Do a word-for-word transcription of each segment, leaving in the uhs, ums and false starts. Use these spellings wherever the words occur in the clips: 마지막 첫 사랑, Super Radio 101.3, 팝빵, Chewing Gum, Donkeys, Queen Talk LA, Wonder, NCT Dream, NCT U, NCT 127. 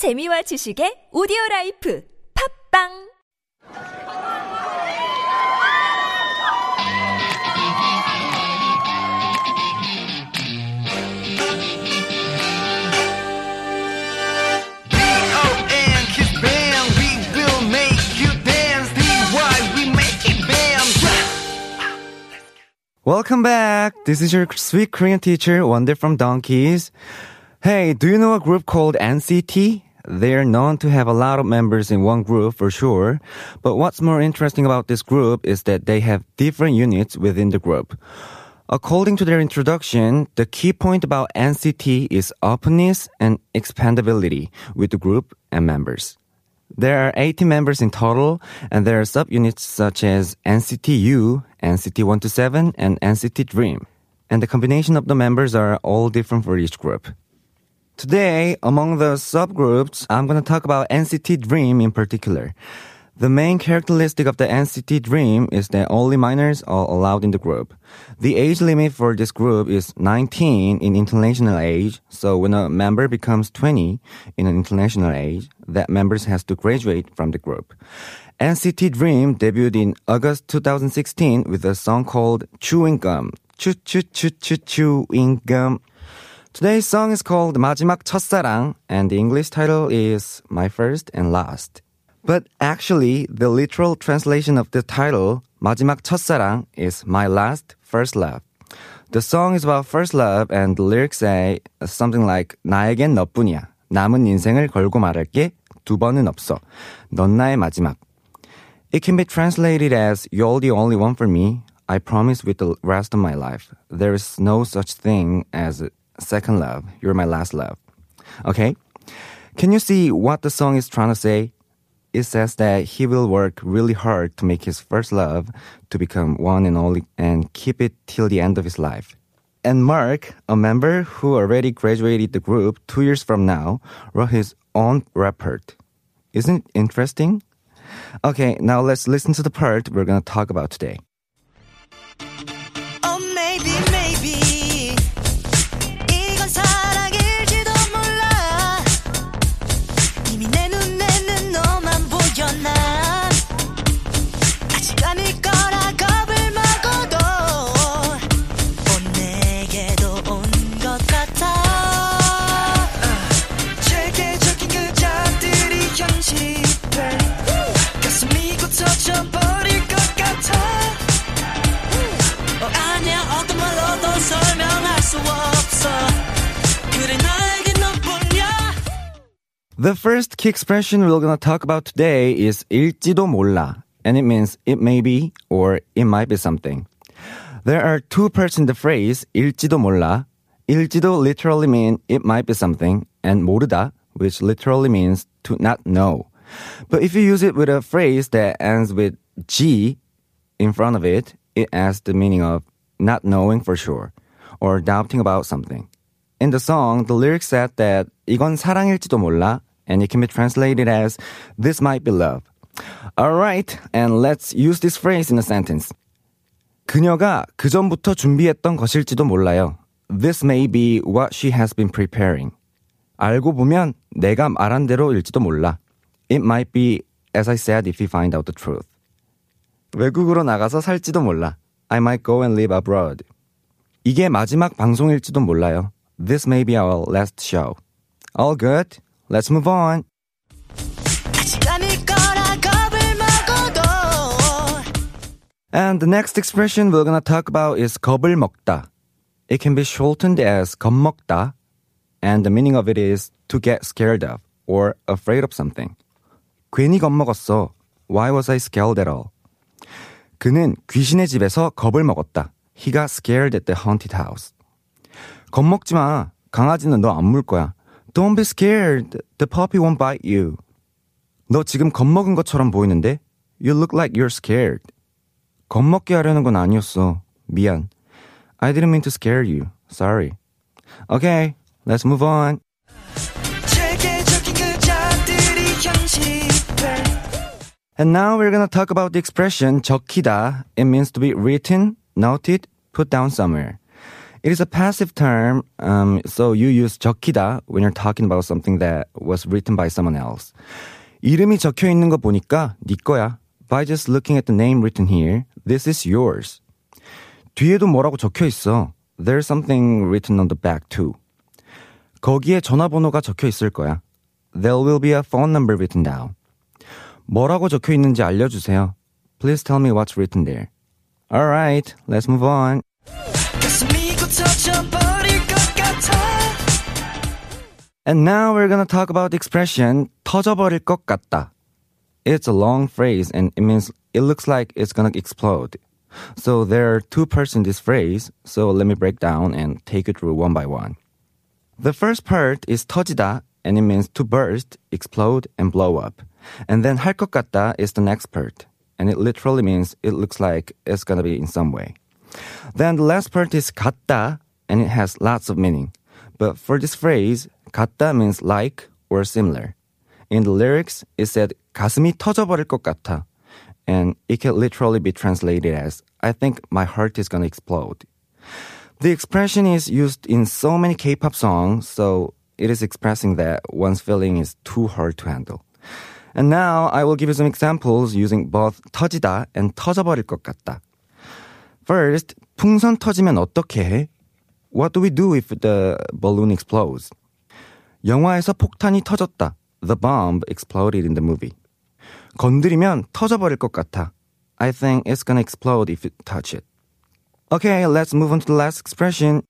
재미와 지식의 오디오라이프 팝빵 Welcome back. This is your sweet Korean teacher, Wonder from Donkeys. Hey, do you know a group called N C T? They're known to have a lot of members in one group for sure. But what's more interesting about this group is that they have different units within the group. According to their introduction, the key point about N C T is openness and expandability with the group and members. There are eighteen members in total, and there are subunits such as N C T U, N C T one twenty-seven, and N C T Dream. And the combination of the members are all different for each group. Today, among the subgroups, I'm going to talk about N C T Dream in particular. The main characteristic of the N C T Dream is that only minors are allowed in the group. The age limit for this group is nineteen in international age, so when a member becomes twenty in an international age, that member has to graduate from the group. N C T Dream debuted in August twenty sixteen with a song called Chewing Gum. Chew, chew, chew, chew, chewing gum. Today's song is called 마지막 첫 사랑, and the English title is My First and Last. But actually, the literal translation of the title, 마지막 첫사랑, is My Last First Love. The song is about first love, and the lyrics say something like 나에겐 너뿐이야. 남은 인생을 걸고 말할게. 두 번은 없어. 넌 나의 마지막. It can be translated as You're the only one for me. I promise with the rest of my life. There is no such thing as second love. You're my last love. Okay? Can you see what the song is trying to say? It says that he will work really hard to make his first love to become one and only and keep it till the end of his life. And Mark, a member who already graduated the group two years from now, wrote his own report. Isn't it interesting? Okay, now let's listen to the part we're going to talk about today. The first key expression we're going to talk about today is 일지도 몰라, and it means it may be or it might be something. There are two parts in the phrase 일지도 몰라. 일지도 literally means it might be something, and 모르다, which literally means to not know. But if you use it with a phrase that ends with 지 in front of it, it adds the meaning of not knowing for sure or doubting about something. In the song, the lyrics said that 이건 사랑일지도 몰라. And it can be translated as, this might be love. Alright, and let's use this phrase in a sentence. 그녀가 그전부터 준비했던 것일지도 몰라요. This may be what she has been preparing. 알고 보면 내가 말한 대로일지도 몰라. It might be, as I said, if you find out the truth. 외국으로 나가서 살지도 몰라. I might go and live abroad. 이게 마지막 방송일지도 몰라요. This may be our last show. All good. Let's move on. And the next expression we're gonna talk about is 겁을 먹다. It can be shortened as 겁먹다, and the meaning of it is to get scared of or afraid of something. 괜히 겁먹었어. Why was I scared at all? 그는 귀신의 집에서 겁을 먹었다. He got scared at the haunted house. 겁먹지 마. 강아지는 너 안 물 거야. Don't be scared. The puppy won't bite you. 너 지금 겁먹은 것처럼 보이는데? You look like you're scared. 겁먹게 하려는 건 아니었어. 미안. I didn't mean to scare you. Sorry. Okay, let's move on. And now we're gonna talk about the expression 적히다. It means to be written, noted, put down somewhere. It is a passive term, um, so you use 적히다 when you're talking about something that was written by someone else. 이름이 적혀있는 거 보니까 네 거야. By just looking at the name written here, this is yours. 뒤에도 뭐라고 적혀있어. There's something written on the back too. 거기에 전화번호가 적혀있을 거야. There will be a phone number written down. 뭐라고 적혀있는지 알려주세요. Please tell me what's written there. Alright, let's move on. And now we're gonna talk about the expression 터져버릴 것 같다. It's a long phrase and it means it looks like it's gonna explode. So there are two parts in this phrase, so let me break down and take you through one by one. The first part is 터지다 and it means to burst, explode, and blow up. And then 할 것 같다 is the next part. And it literally means it looks like it's gonna be in some way. Then the last part is 같다 and it has lots of meaning. But for this phrase, 같다 means like or similar. In the lyrics, it said 가슴이 터져버릴 것 같아. And it can literally be translated as I think my heart is gonna explode. The expression is used in so many K-pop songs, so it is expressing that one's feeling is too hard to handle. And now I will give you some examples using both 터지다 and 터져버릴 것 같다. First, 풍선 터지면 어떻게 해? What do we do if the balloon explodes? 영화에서 폭탄이 터졌다. The bomb exploded in the movie. 건드리면 터져버릴 것 같아. I think it's gonna explode if you touch it. Okay, let's move on to the last expression.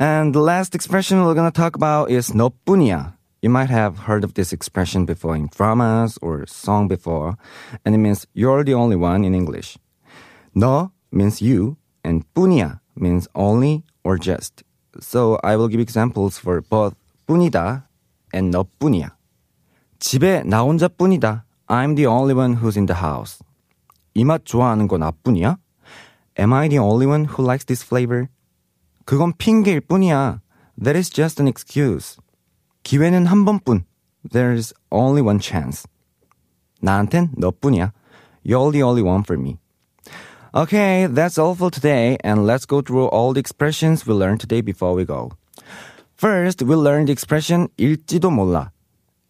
And the last expression we're gonna talk about is 너뿐이야. You might have heard of this expression before in dramas or song before, and it means you're the only one in English. 너 means you, and 뿐이야 means only or just. So I will give examples for both 뿐이다 and 너뿐이야. 집에 나 혼자뿐이다. I'm the only one who's in the house. 이 맛 좋아하는 거 나뿐이야? Am I the only one who likes this flavor? 그건 핑계일 뿐이야. That is just an excuse. 기회는 한 번뿐. There's only one chance. 나한텐 너뿐이야. You're the only one for me. Okay, that's all for today. And let's go through all the expressions we learned today before we go. First, we learned the expression 일지도 몰라.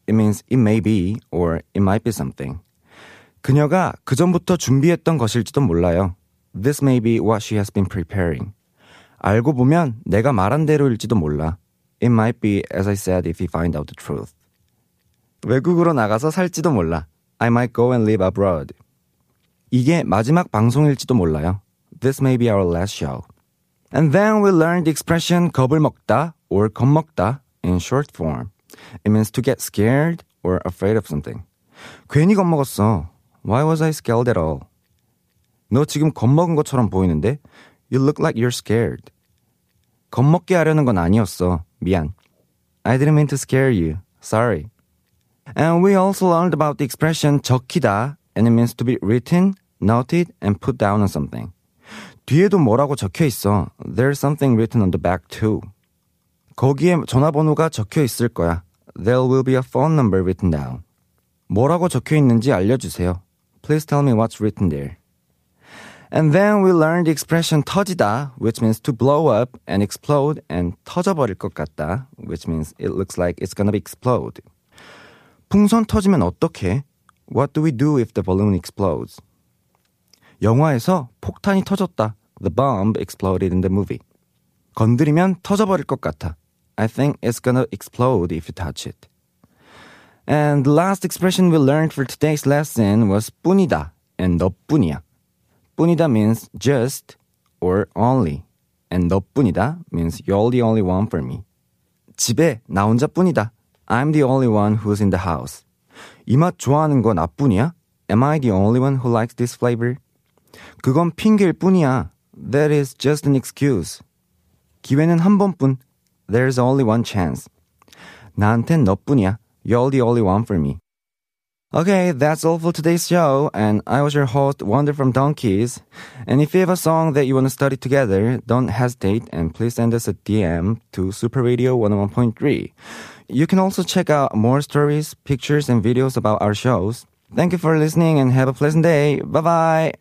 It means it may be or it might be something. 그녀가 그전부터 준비했던 것일지도 몰라요. This may be what she has been preparing. 알고 보면 내가 말한 대로일지도 몰라. It might be, as I said, if you find out the truth. 외국으로 나가서 살지도 몰라. I might go and live abroad. 이게 마지막 방송일지도 몰라요. This may be our last show. And then we learned the expression 겁을 먹다 or 겁먹다 in short form. It means to get scared or afraid of something. 괜히 겁먹었어. Why was I scared at all? 너 지금 겁먹은 것처럼 보이는데? You look like you're scared. 겁먹게 하려는 건 아니었어. 미안. I didn't mean to scare you. Sorry. And we also learned about the expression 적히다, and it means to be written, noted, and put down on something. 뒤에도 뭐라고 적혀 있어. There's something written on the back too. 거기에 전화번호가 적혀 있을 거야. There will be a phone number written down. 뭐라고 적혀 있는지 알려주세요. Please tell me what's written there. And then we learned the expression 터지다, which means to blow up and explode, and 터져버릴 것 같다, which means it looks like it's gonna explode. 풍선 터지면 어떡해? What do we do if the balloon explodes? 영화에서 폭탄이 터졌다. The bomb exploded in the movie. 건드리면 터져버릴 것 같아. I think it's gonna explode if you touch it. And the last expression we learned for today's lesson was 뿐이다 and 너뿐이야. 뿐이다 means just or only. And 너뿐이다 means you're the only one for me. 집에 나 혼자뿐이다. I'm the only one who's in the house. 이 맛 좋아하는 거 나뿐이야? Am I the only one who likes this flavor? 그건 핑계일 뿐이야. That is just an excuse. 기회는 한 번뿐. There's only one chance. 나한텐 너뿐이야. You're the only one for me. Okay, that's all for today's show, and I was your host, Wonder from Donkeys. And if you have a song that you want to study together, don't hesitate and please send us a D M to Super Radio one oh one point three. You can also check out more stories, pictures, and videos about our shows. Thank you for listening and have a pleasant day. Bye-bye!